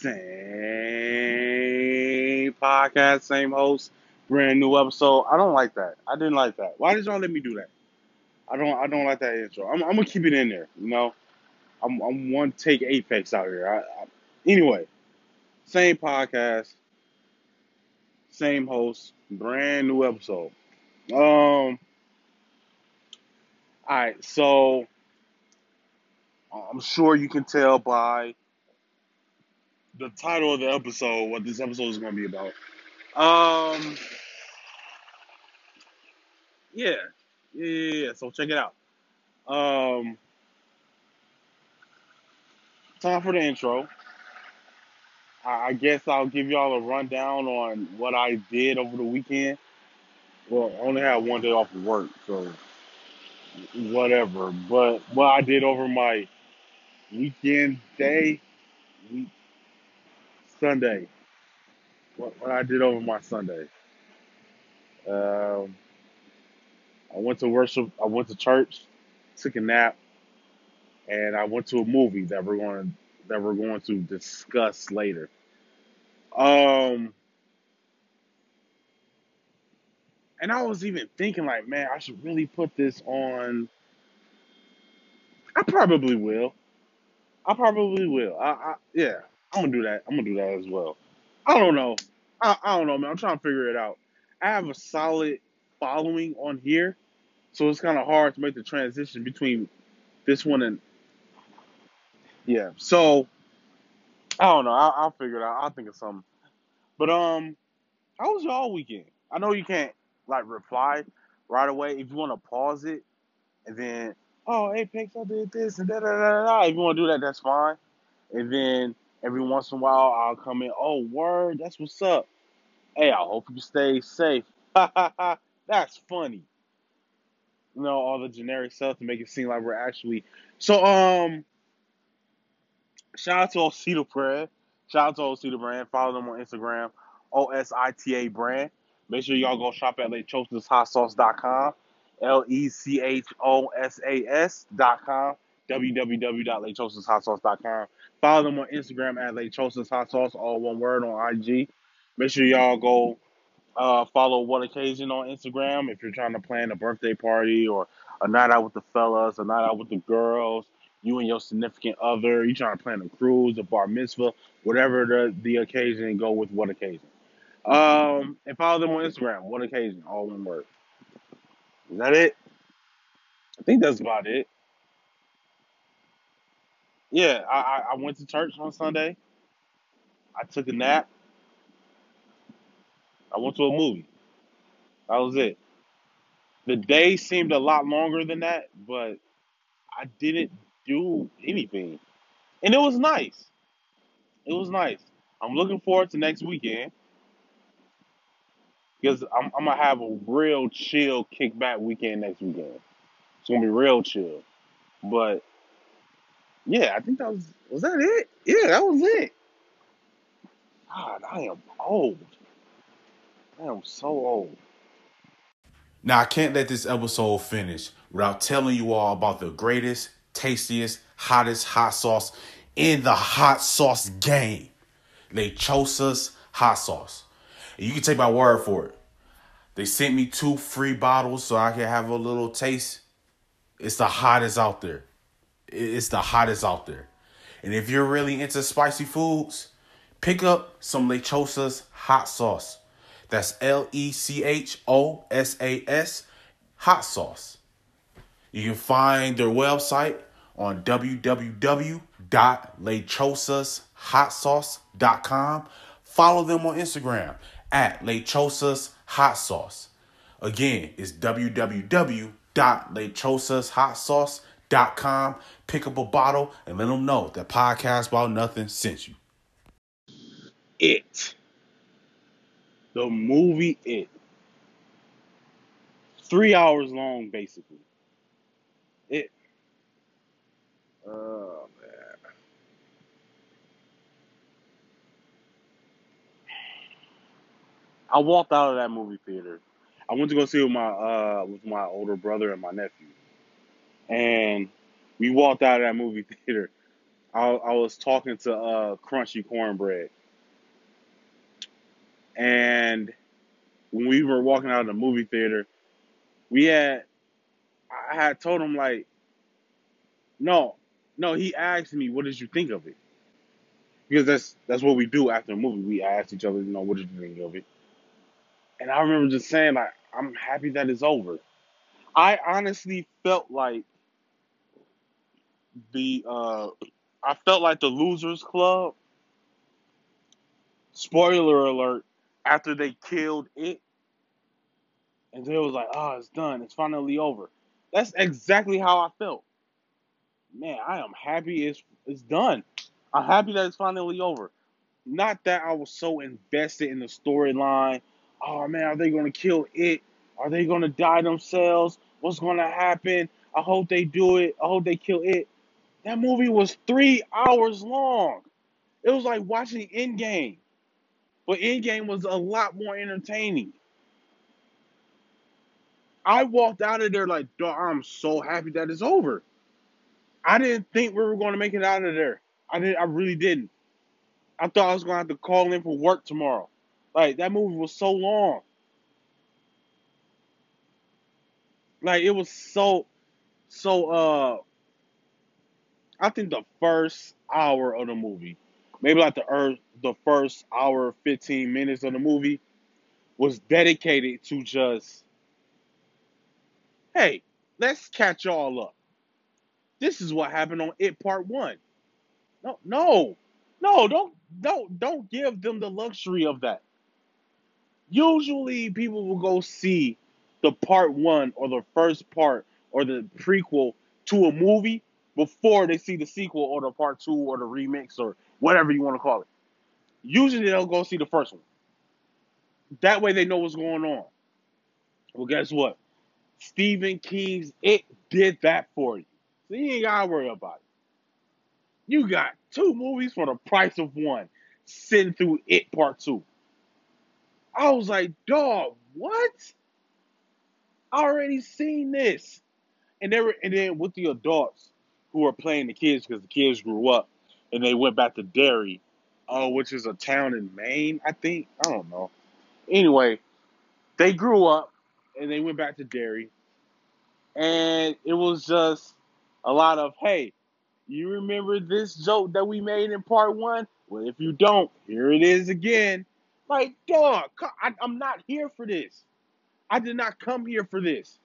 Same podcast, same host, brand new episode. I don't like that. I didn't like that. Why did y'all let me do that? I don't like that intro. I'm gonna keep it in there. You know, I'm one take Apex out here. Anyway, same podcast, same host, brand new episode. All right. So I'm sure you can tell by the title of the episode what this episode is going to be about. Yeah. So check it out. Time for the intro. I guess I'll give y'all a rundown on what I did over the weekend. Well, I only had one day off of work, so whatever. But what I did over my Sunday. What I did over my Sunday. I went to worship. I went to church, took a nap, and I went to a movie that we're going to discuss later. And I was even thinking, like, man, I should really put this on. I probably will. Yeah, I'm gonna do that as well. I don't know, man. I'm trying to figure it out. I have a solid following on here, so it's kind of hard to make the transition between this one and yeah. So I don't know. I'll figure it out. I'll think of something. But how was y'all weekend? I know you can't, like, reply right away. If you want to pause it and then, oh, Apex, I did this and da-da-da-da-da. If you want to do that, that's fine. And then every once in a while, I'll come in, oh, word, that's what's up. Hey, I hope you stay safe. That's funny. You know, all the generic stuff to make it seem like we're actually. So, shout out to Ocita Brand. Follow them on Instagram, OSITA Brand. Make sure y'all go shop at Le Chosen's Hot Sauce.com, LECHOSAS.com, www.LeChosensHotSauce.com. Follow them on Instagram at Le Chosen's Hot Sauce, all one word on IG. Make sure y'all go follow What Occasion on Instagram if you're trying to plan a birthday party or a night out with the fellas, a night out with the girls, you and your significant other, you trying to plan a cruise, a bar mitzvah, whatever the occasion, go with What Occasion. And follow them on Instagram, What Occasion, all one word. Is that it? I think that's about it. Yeah, I went to church on Sunday. I took a nap. I went to a movie. That was it. The day seemed a lot longer than that, but I didn't do anything. And it was nice. I'm looking forward to next weekend, because I'm going to have a real chill kickback weekend next weekend. It's going to be real chill. But, yeah, I think that was that it? Yeah, that was it. God, I am old. I am so old. Now, I can't let this episode finish without telling you all about the greatest, tastiest, hottest hot sauce in the hot sauce game. Le Chosen's Hot Sauce. You can take my word for it. They sent me 2 free bottles so I can have a little taste. It's the hottest out there. And if you're really into spicy foods, pick up some Le Chosen's Hot Sauce. That's LECHOSAS Hot Sauce. You can find their website on www.lechosen'shotsauce.com. Follow them on Instagram at Le Chosen's Hot Sauce. Again, it's www.lechosen'shotsauce.com. Pick up a bottle and let them know that Podcast About Nothing sent you. The movie It. 3 hours long, basically. It. Oh, man. I walked out of that movie theater. I went to go see with my older brother and my nephew. And we walked out of that movie theater I was talking to Crunchy Cornbread, and when we were walking out of the movie theater, I had told him, like, no, he asked me, what did you think of it? Because that's what we do after a movie. We ask each other, what did you think of it? And I remember just saying, like, I'm happy that it's over. I honestly felt like the Losers Club, spoiler alert, after they killed it, and they was like, oh, it's done, it's finally over. That's exactly how I felt. Man, I am happy it's done. I'm happy that it's finally over. Not that I was so invested in the storyline. Oh, man, are they going to kill it? Are they going to die themselves? What's going to happen? I hope they do it. I hope they kill it. That movie was 3 hours long. It was like watching Endgame. But Endgame was a lot more entertaining. I walked out of there like, dog, I'm so happy that it's over. I didn't think we were going to make it out of there. I really didn't. I thought I was going to have to call in for work tomorrow. Like, that movie was so long. Like, it was so, I think the first hour of the movie, maybe like the first hour, 15 minutes of the movie was dedicated to just, hey, let's catch y'all up. This is what happened on It Part 1. No, don't give them the luxury of that. Usually people will go see the part one or the first part or the prequel to a movie before they see the sequel or the part two or the remix or whatever you want to call it. Usually they'll go see the first one. That way they know what's going on. Well, guess what? Stephen King's It did that for you. So you ain't got to worry about it. You got two movies for the price of one. Sitting through It Part 2. I was like, dog, what? I already seen this. And then with the adults who were playing the kids, because the kids grew up and they went back to Derry, which is a town in Maine, I think. I don't know. Anyway, they grew up and they went back to Derry. And it was just a lot of, hey, you remember this joke that we made in part one? Well, if you don't, here it is again. Like, dog, I'm not here for this. I did not come here for this.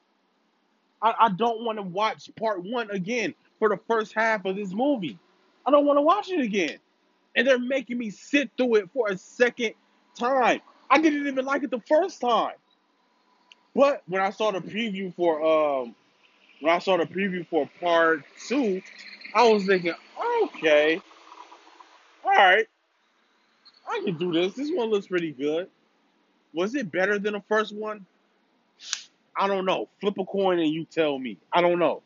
I don't want to watch part one again for the first half of this movie. I don't want to watch it again. And they're making me sit through it for a second time. I didn't even like it the first time. But when I saw the preview for part two, I was thinking, okay, all right, I can do this. This one looks pretty good. Was it better than the first one? I don't know. Flip a coin and you tell me. I don't know.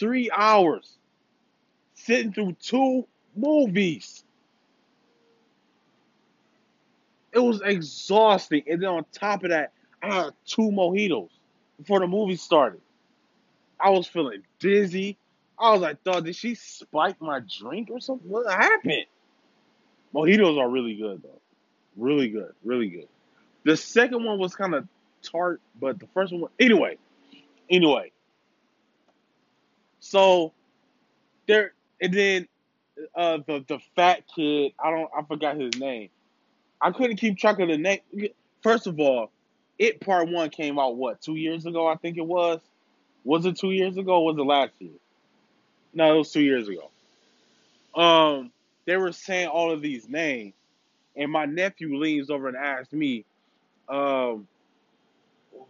3 hours sitting through two movies. It was exhausting. And then on top of that, I had 2 mojitos before the movie started. I was feeling dizzy. I was like, dog, did she spike my drink or something? What happened? Mojitos are really good, though. Really good. Really good. The second one was kind of tart, but the first one... Anyway. So, there... And then, the fat kid... I forgot his name. I couldn't keep track of the name. First of all, It Part 1 came out, 2 years ago, I think it was? Was it 2 years ago or was it last year? No, it was 2 years ago. They were saying all of these names, and my nephew leans over and asks me,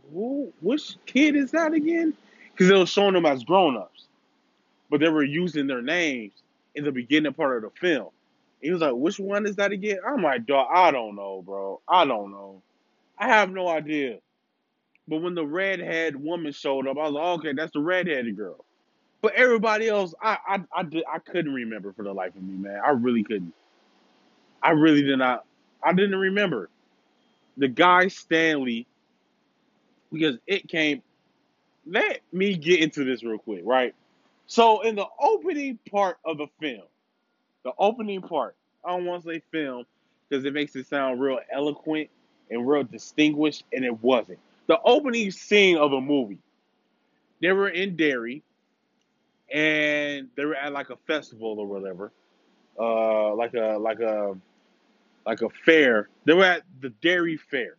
which kid is that again? Because they were showing them as grown-ups, but they were using their names in the beginning part of the film. He was like, which one is that again? I'm like, dog, I don't know, bro. I don't know. I have no idea. But when the redhead woman showed up, I was like, oh, okay, that's the redheaded girl. But everybody else, I couldn't remember for the life of me, man. I really couldn't. I really did not. I didn't remember. The guy Stanley, because it came. Let me get into this real quick, right? So in the opening part of the film, the opening part, I don't want to say film because it makes it sound real eloquent and real distinguished, and it wasn't. The opening scene of a movie, they were in Derry, and they were at like a festival or whatever, like a fair. They were at the Derry Fair,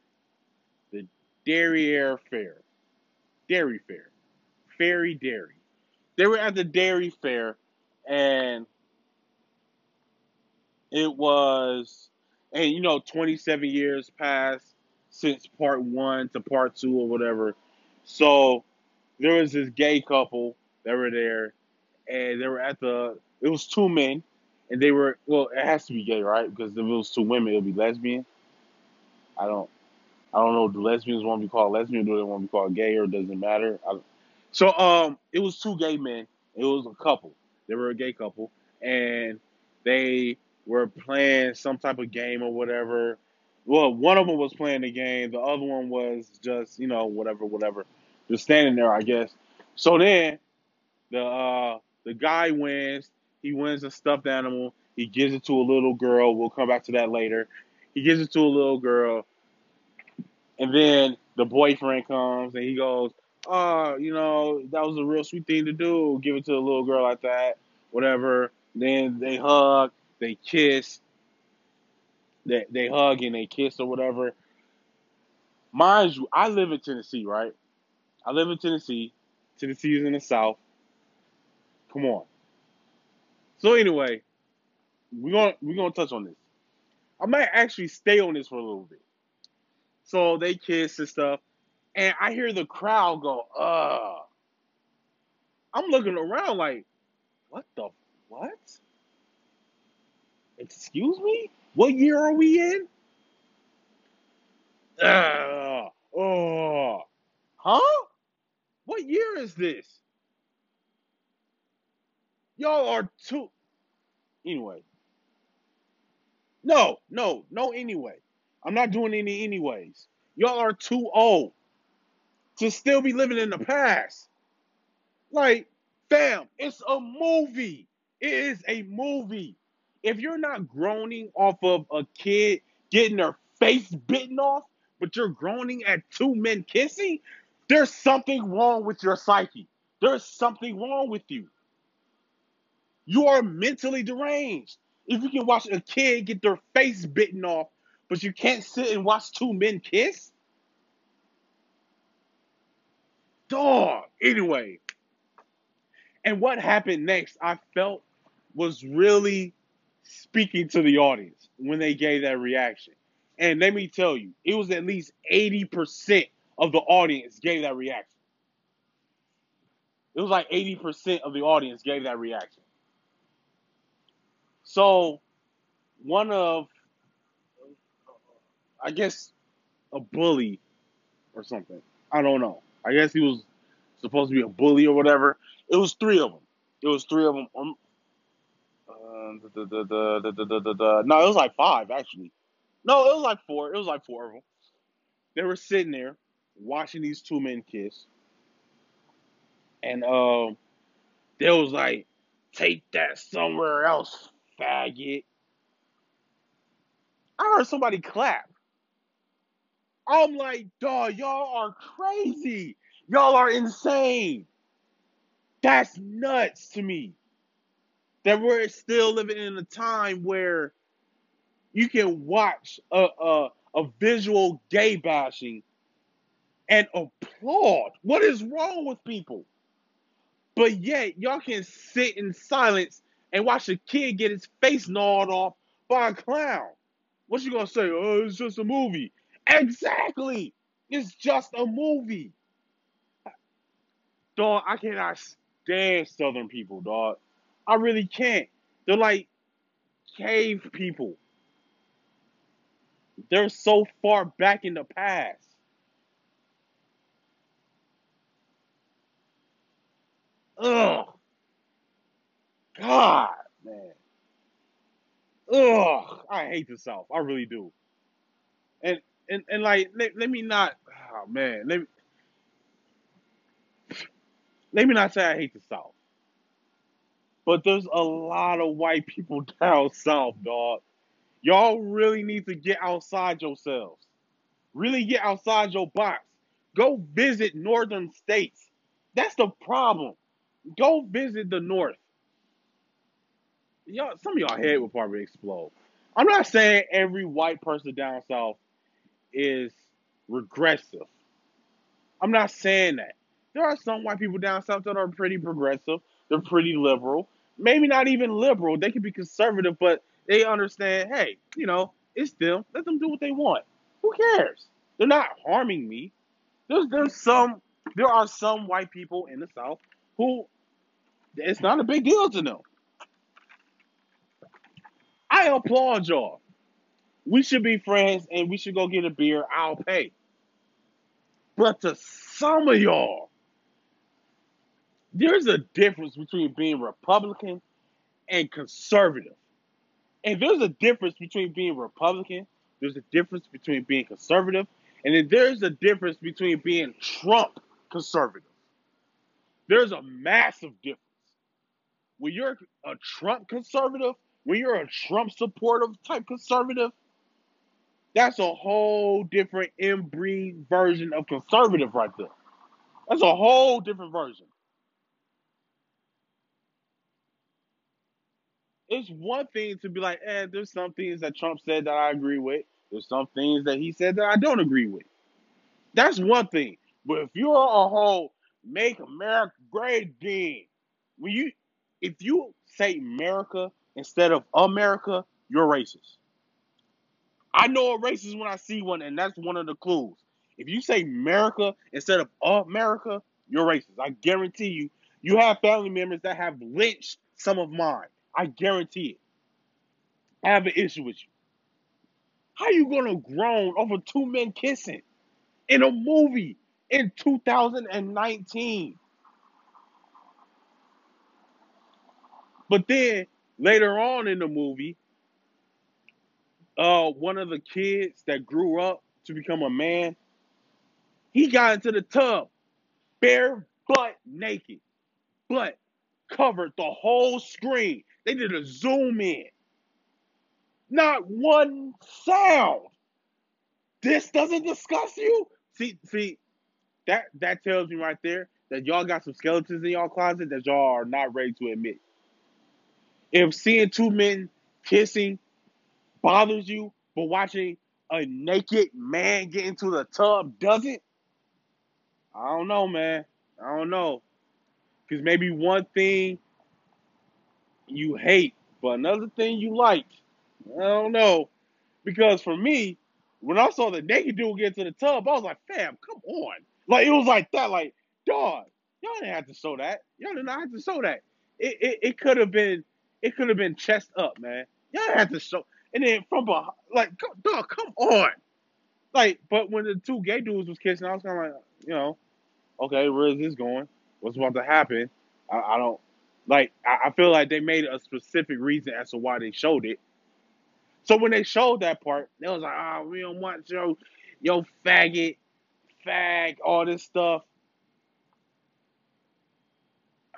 the Derriere Fair, Derry Fair, Fairy Derry. They were at the Derry Fair, and it was, and you know, 27 years passed since part one to part two or whatever. So there was this gay couple that were there, and they were at the, it was two men, and they were, well, it has to be gay, right? Because if it was two women, it would be lesbian. I don't know, do lesbians want to be called lesbian, do they want to be called gay, or does it matter? So it was two gay men. It was a couple. They were a gay couple, and they were playing some type of game or whatever. Well, one of them was playing the game. The other one was just, you know, whatever. Just standing there, I guess. So then the guy wins. He wins a stuffed animal. He gives it to a little girl. We'll come back to that later. He gives it to a little girl. And then the boyfriend comes, and he goes, oh, you know, that was a real sweet thing to do. Give it to a little girl like that, whatever. Then they hug. They kiss, they hug and they kiss or whatever. Mind you, I live in Tennessee, right? I live in Tennessee. Tennessee is in the South. Come on. So anyway, we're gonna touch on this. I might actually stay on this for a little bit. So they kiss and stuff, and I hear the crowd go, ugh. I'm looking around like, what? Excuse me? What year are we in? Huh? What year is this? Y'all are too... Anyway. No, anyway. I'm not doing any anyways. Y'all are too old to still be living in the past. Like, fam, it's a movie. It is a movie. If you're not groaning off of a kid getting their face bitten off, but you're groaning at two men kissing, there's something wrong with your psyche. There's something wrong with you. You are mentally deranged. If you can watch a kid get their face bitten off, but you can't sit and watch two men kiss? Dog. Anyway. And what happened next, I felt, was really... speaking to the audience when they gave that reaction. And let me tell you, it was at least 80% of the audience gave that reaction. It was like 80% of the audience gave that reaction. So one of, I guess, a bully or something. I don't know. I guess he was supposed to be a bully or whatever. It was three of them. No, it was like five, actually. No, it was like four. It was like four of them. They were sitting there watching these two men kiss. And they was like, take that somewhere else, faggot. I heard somebody clap. I'm like, dawg, y'all are crazy. Y'all are insane. That's nuts to me. That we're still living in a time where you can watch a visual gay bashing and applaud. What is wrong with people? But yet, y'all can sit in silence and watch a kid get his face gnawed off by a clown. What you gonna say? Oh, it's just a movie. Exactly. It's just a movie. Dog, I cannot stand Southern people, dog. I really can't. They're like cave people. They're so far back in the past. Ugh. God, man. Ugh. I hate the South. I really do. And like, let me not... Oh, man. Let me not say I hate the South. But there's a lot of white people down south, dog. Y'all really need to get outside yourselves. Really get outside your box. Go visit northern states. That's the problem. Go visit the north. Y'all, some of y'all head will probably explode. I'm not saying every white person down south is regressive. I'm not saying that. There are some white people down south that are pretty progressive. They're pretty liberal. Maybe not even liberal. They can be conservative, but they understand, hey, you know, it's them. Let them do what they want. Who cares? They're not harming me. There are some white people in the South who it's not a big deal to them. I applaud y'all. We should be friends and we should go get a beer. I'll pay. But to some of y'all, there's a difference between being Republican and conservative. And there's a difference between being Republican, there's a difference between being conservative, and then there's a difference between being Trump conservative. There's a massive difference. When you're a Trump conservative, when you're a Trump supportive type conservative, that's a whole different inbreed version of conservative right there. That's a whole different version. It's one thing to be like, there's some things that Trump said that I agree with. There's some things that he said that I don't agree with. That's one thing. But if you're a whole make America great again, if you say America instead of America, you're racist. I know a racist when I see one, and that's one of the clues. If you say America instead of America, you're racist. I guarantee you, you have family members that have lynched some of mine. I guarantee it. I have an issue with you. How you gonna groan over two men kissing in a movie in 2019? But then later on in the movie, one of the kids that grew up to become a man, he got into the tub, bare butt naked, but covered the whole screen. They did a zoom in. Not one sound. This doesn't disgust you? See, that tells me right there that y'all got some skeletons in y'all closet that y'all are not ready to admit. If seeing two men kissing bothers you, but watching a naked man get into the tub doesn't, I don't know, man. I don't know. Because maybe one thing you hate, but another thing you like. I don't know. Because for me, when I saw the naked dude get to the tub, I was like, fam, come on. Like, it was like that. Like, dog, y'all didn't have to show that. Y'all did not have to show that. It could have been, chest up, man. Y'all didn't have to show. And then from behind, like, dog, come on. Like, but when the two gay dudes was kissing, I was kind of like, you know, okay, where is this going? What's about to happen? I don't, like, I feel like they made a specific reason as to why they showed it. So when they showed that part, they was like, we don't want your faggot, fag, all this stuff.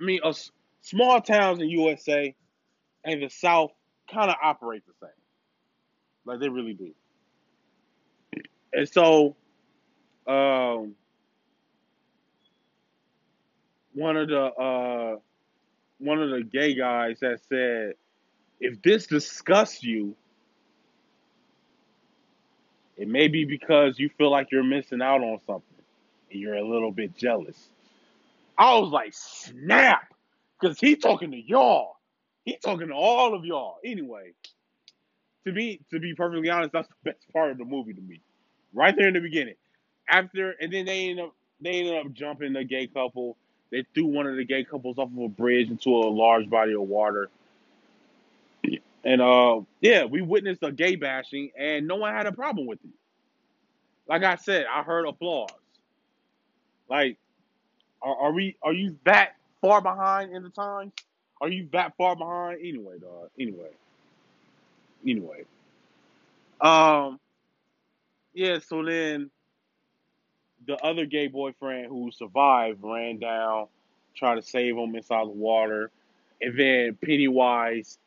I mean, small towns in USA and the South kind of operate the same. Like, they really do. And so, one of the gay guys that said, if this disgusts you, it may be because you feel like you're missing out on something and you're a little bit jealous. I was like, snap, because he talking to y'all. He talking to all of y'all. Anyway, to be perfectly honest, that's the best part of the movie to me. Right there in the beginning. And then they ended up jumping the gay couple. They threw one of the gay couples off of a bridge into a large body of water. And, we witnessed a gay bashing, and no one had a problem with it. Like I said, I heard applause. Like, are you that far behind in the times? Are you that far behind? Anyway, dog. Anyway. So then the other gay boyfriend who survived ran down, tried to save him inside the water. And then Pennywise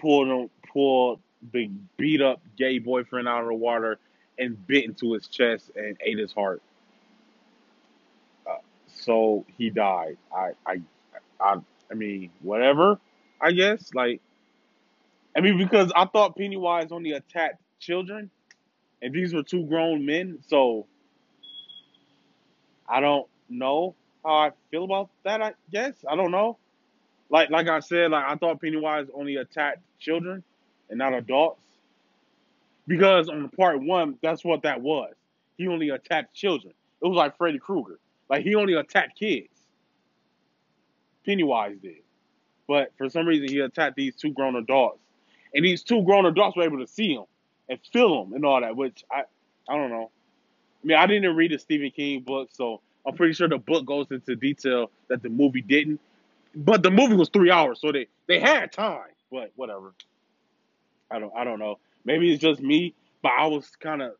pulled the beat up gay boyfriend out of the water and bit into his chest and ate his heart. So he died. I mean, whatever, I guess. Because I thought Pennywise only attacked children, and these were two grown men, so I don't know how I feel about that, I guess. I don't know. Like I said, I thought Pennywise only attacked children and not adults. Because on part one, that's what that was. He only attacked children. It was like Freddy Krueger. He only attacked kids. Pennywise did. But for some reason, he attacked these two grown adults. And these two grown adults were able to see him and feel him and all that, which I don't know. I mean, I didn't read the Stephen King book, so I'm pretty sure the book goes into detail that the movie didn't. But the movie was 3 hours, so they had time. But whatever. I don't know. Maybe it's just me, but I was kind of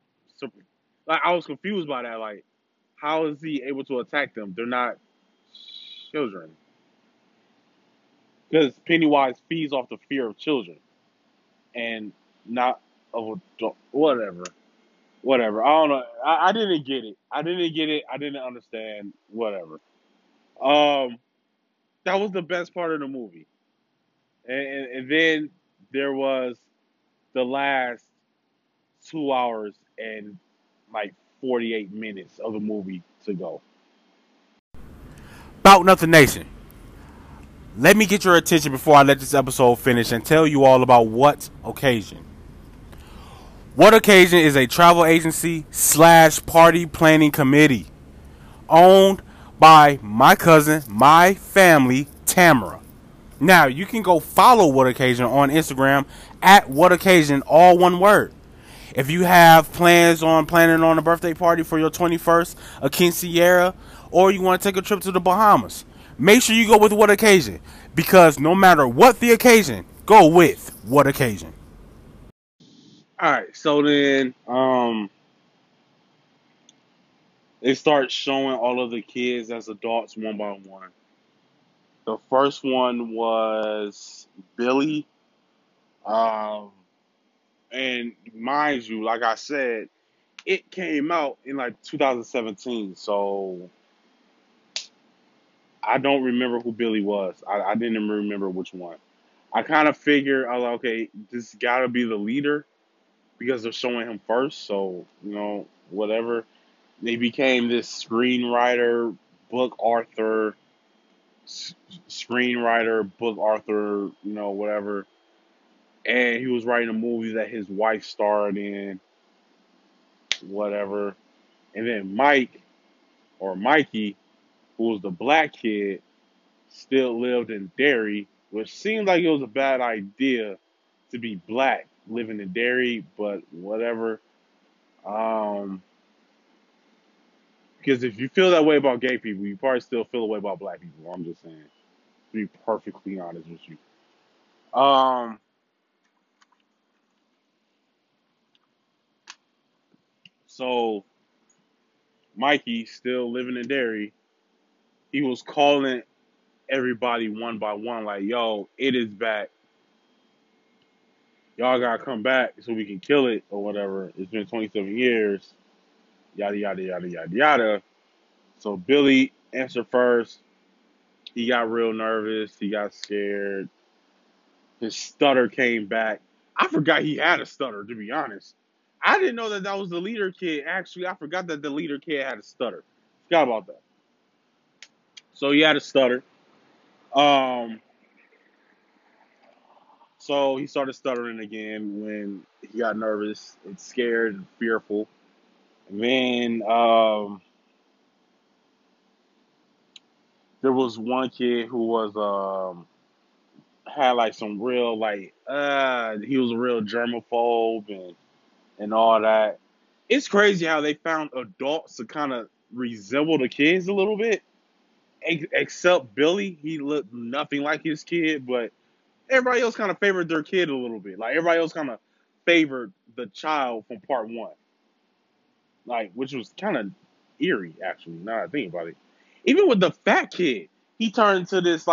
I was confused by that. How is he able to attack them? They're not children. Because Pennywise feeds off the fear of children, and not of adults. Whatever. I don't know. I didn't get it. I didn't understand. Whatever. That was the best part of the movie. And then there was the last 2 hours and 48 minutes of the movie to go. About Nothing Nation. Let me get your attention before I let this episode finish and tell you all about What Occasion. What Occasion is a travel agency / party planning committee owned by my cousin, my family, Tamara. Now, you can go follow What Occasion on Instagram at What Occasion, all one word. If you have plans on planning on a birthday party for your 21st, a quinceañera, or you want to take a trip to the Bahamas, make sure you go with What Occasion, because no matter what the occasion, go with What Occasion. All right, so then they start showing all of the kids as adults one by one. The first one was Billy. And mind you, like I said, it came out in 2017, so I don't remember who Billy was. I didn't remember which one. I kind of figured, okay, this got to be the leader, because they're showing him first, so, whatever. They became this screenwriter, book author, whatever. And he was writing a movie that his wife starred in, whatever. And then Mike, or Mikey, who was the black kid, still lived in Derry, which seemed like it was a bad idea to be black living in Derry, but whatever. Because if you feel that way about gay people, you probably still feel a way about black people. I'm just saying. To be perfectly honest with you. So, Mikey, still living in Derry, he was calling everybody one by one, yo, it is back. Y'all gotta come back so we can kill it, or whatever. It's been 27 years. Yada, yada, yada, yada, yada. So, Billy answered first. He got real nervous. He got scared. His stutter came back. I forgot he had a stutter, to be honest. I didn't know that was the leader kid. Actually, I forgot that the leader kid had a stutter. Forgot about that. So he had a stutter. So he started stuttering again when he got nervous and scared and fearful. And then there was one kid who was had some real he was a real germaphobe and all that. It's crazy how they found adults to kind of resemble the kids a little bit. Except Billy, he looked nothing like his kid, but everybody else kind of favored their kid a little bit. Everybody else kind of favored the child from part one. Which was kind of eerie, actually, now that I think about it. Even with the fat kid, he turned into this,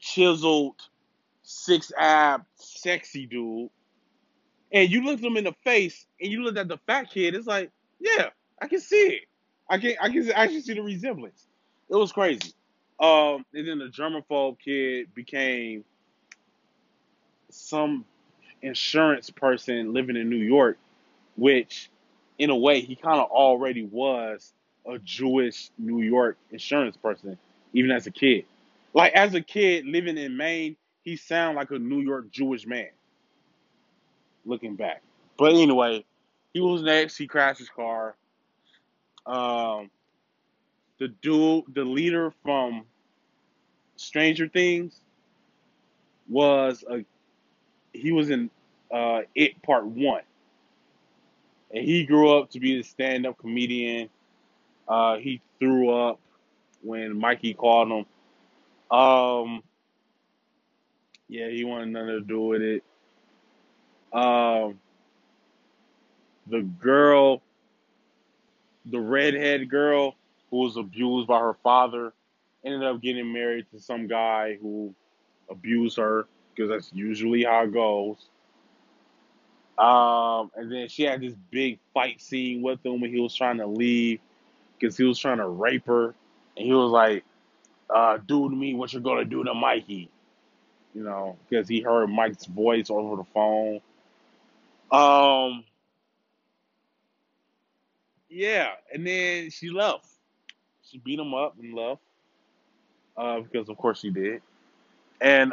chiseled, six-ab, sexy dude, and you looked him in the face, and you looked at the fat kid, it's like, yeah, I can see it. I can see the resemblance. It was crazy. And then the germaphobe kid became some insurance person living in New York, which, in a way, he kind of already was a Jewish New York insurance person, even as a kid. Like, as a kid living in Maine, he sounded like a New York Jewish man, looking back. But anyway, he was next. He crashed his car. The dude, the leader from Stranger Things, he was in It Part 1. And he grew up to be a stand-up comedian. He threw up when Mikey called him. Yeah, he wanted nothing to do with it. The girl, the redhead girl who was abused by her father, ended up getting married to some guy who abused her, because that's usually how it goes. And then she had this big fight scene with him when he was trying to leave, because he was trying to rape her. And he was like, do to me what you're going to do to Mikey. You know, because he heard Mike's voice over the phone. Yeah, and then she left. She beat him up and left. Because, of course, she did. And then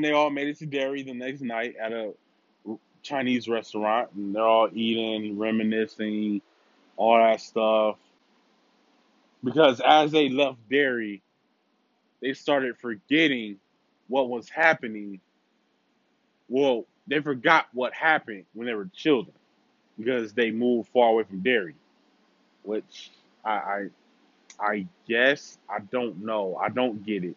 they all made it to Derry the next night at a Chinese restaurant, and they're all eating, reminiscing, all that stuff. Because as they left Derry, they started forgetting what was happening. Well, they forgot what happened when they were children, because they moved far away from Derry, which I guess, I don't know. I don't get it.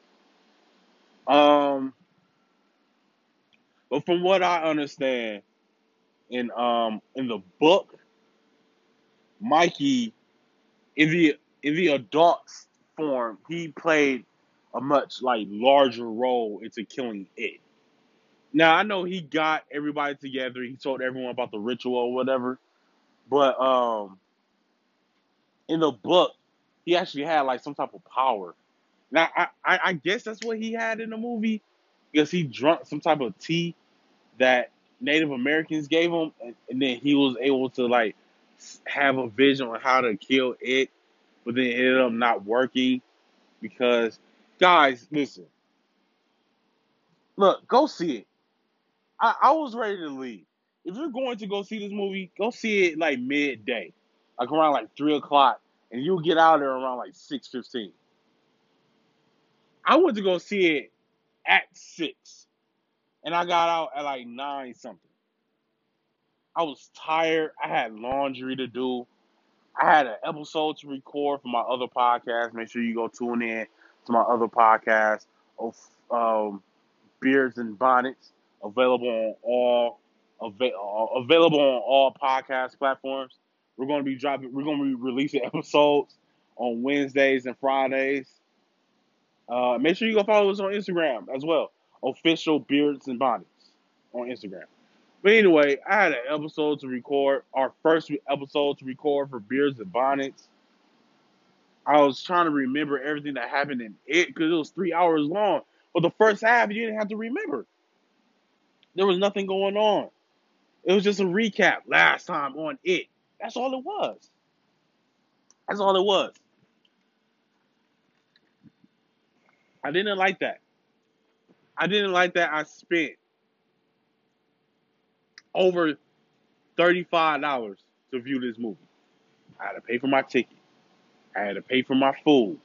But from what I understand, in the book, Mikey, in the adult form, he played a much larger role into killing it. Now, I know he got everybody together. He told everyone about the ritual or whatever. But in the book, he actually had some type of power. Now, I guess that's what he had in the movie, because he drunk some type of tea that Native Americans gave him, and then he was able to have a vision on how to kill it, but then it ended up not working. Because, guys, listen. Look, go see it. I was ready to leave. If you're going to go see this movie, go see it midday. Around 3 o'clock, and you'll get out of there around 6:15. I went to go see it at 6, and I got out at 9 something. I was tired. I had laundry to do. I had an episode to record for my other podcast. Make sure you go tune in to my other podcast of Beards and Bonnets, available on all podcast platforms. We're going to be releasing episodes on Wednesdays and Fridays. Make sure you go follow us on Instagram as well. Official Beards and Bonnets on Instagram. But anyway, I had an episode to record, our first episode to record for Beards and Bonnets. I was trying to remember everything that happened in it, because it was 3 hours long. But the first half, you didn't have to remember. There was nothing going on. It was just a recap last time on it. That's all it was. That's all it was. I didn't like that. I didn't like that I spent over $35 to view this movie. I had to pay for my ticket. I had to pay for my food.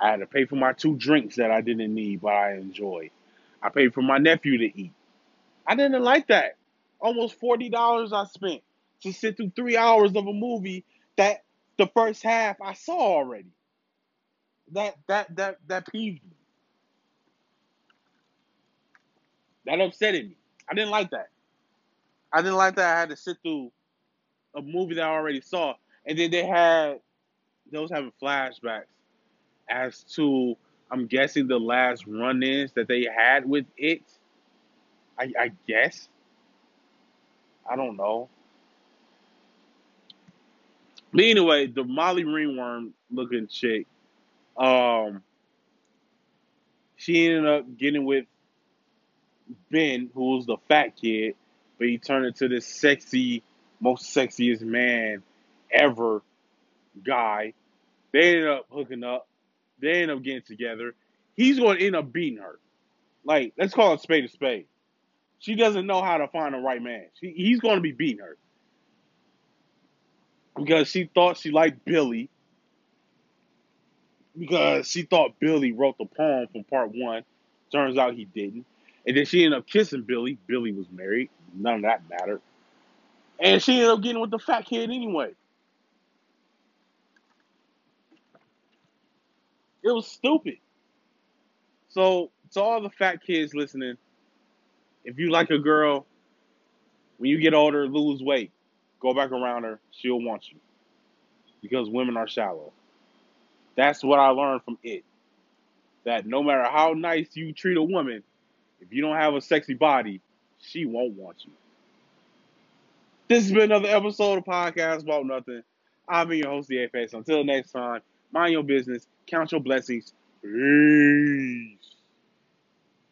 I had to pay for my 2 drinks that I didn't need, but I enjoyed. I paid for my nephew to eat. I didn't like that. Almost $40 I spent to sit through 3 hours of a movie that the first half I saw already. That peeved me. That upset me. I didn't like that. I didn't like that I had to sit through a movie that I already saw. And then they was having flashbacks as to, I'm guessing, the last run-ins that they had with it. I guess. I don't know. But anyway, the Molly Ringworm looking chick, she ended up getting with Ben, who was the fat kid, but he turned into this sexy, most sexiest man ever guy. They ended up hooking up. They ended up getting together. He's going to end up beating her. Like, let's call it spade a spade. She doesn't know how to find the right man. He's going to be beating her. Because she thought she liked Billy. Because she thought Billy wrote the poem from part one. Turns out he didn't. And then she ended up kissing Billy. Billy was married. None of that mattered. And she ended up getting with the fat kid anyway. It was stupid. So, to all the fat kids listening, if you like a girl, when you get older, lose weight. Go back around her. She'll want you. Because women are shallow. That's what I learned from it. That no matter how nice you treat a woman, if you don't have a sexy body, she won't want you. This has been another episode of Podcast About Nothing. I've been your host, The A-Face. Until next time, mind your business. Count your blessings. Peace.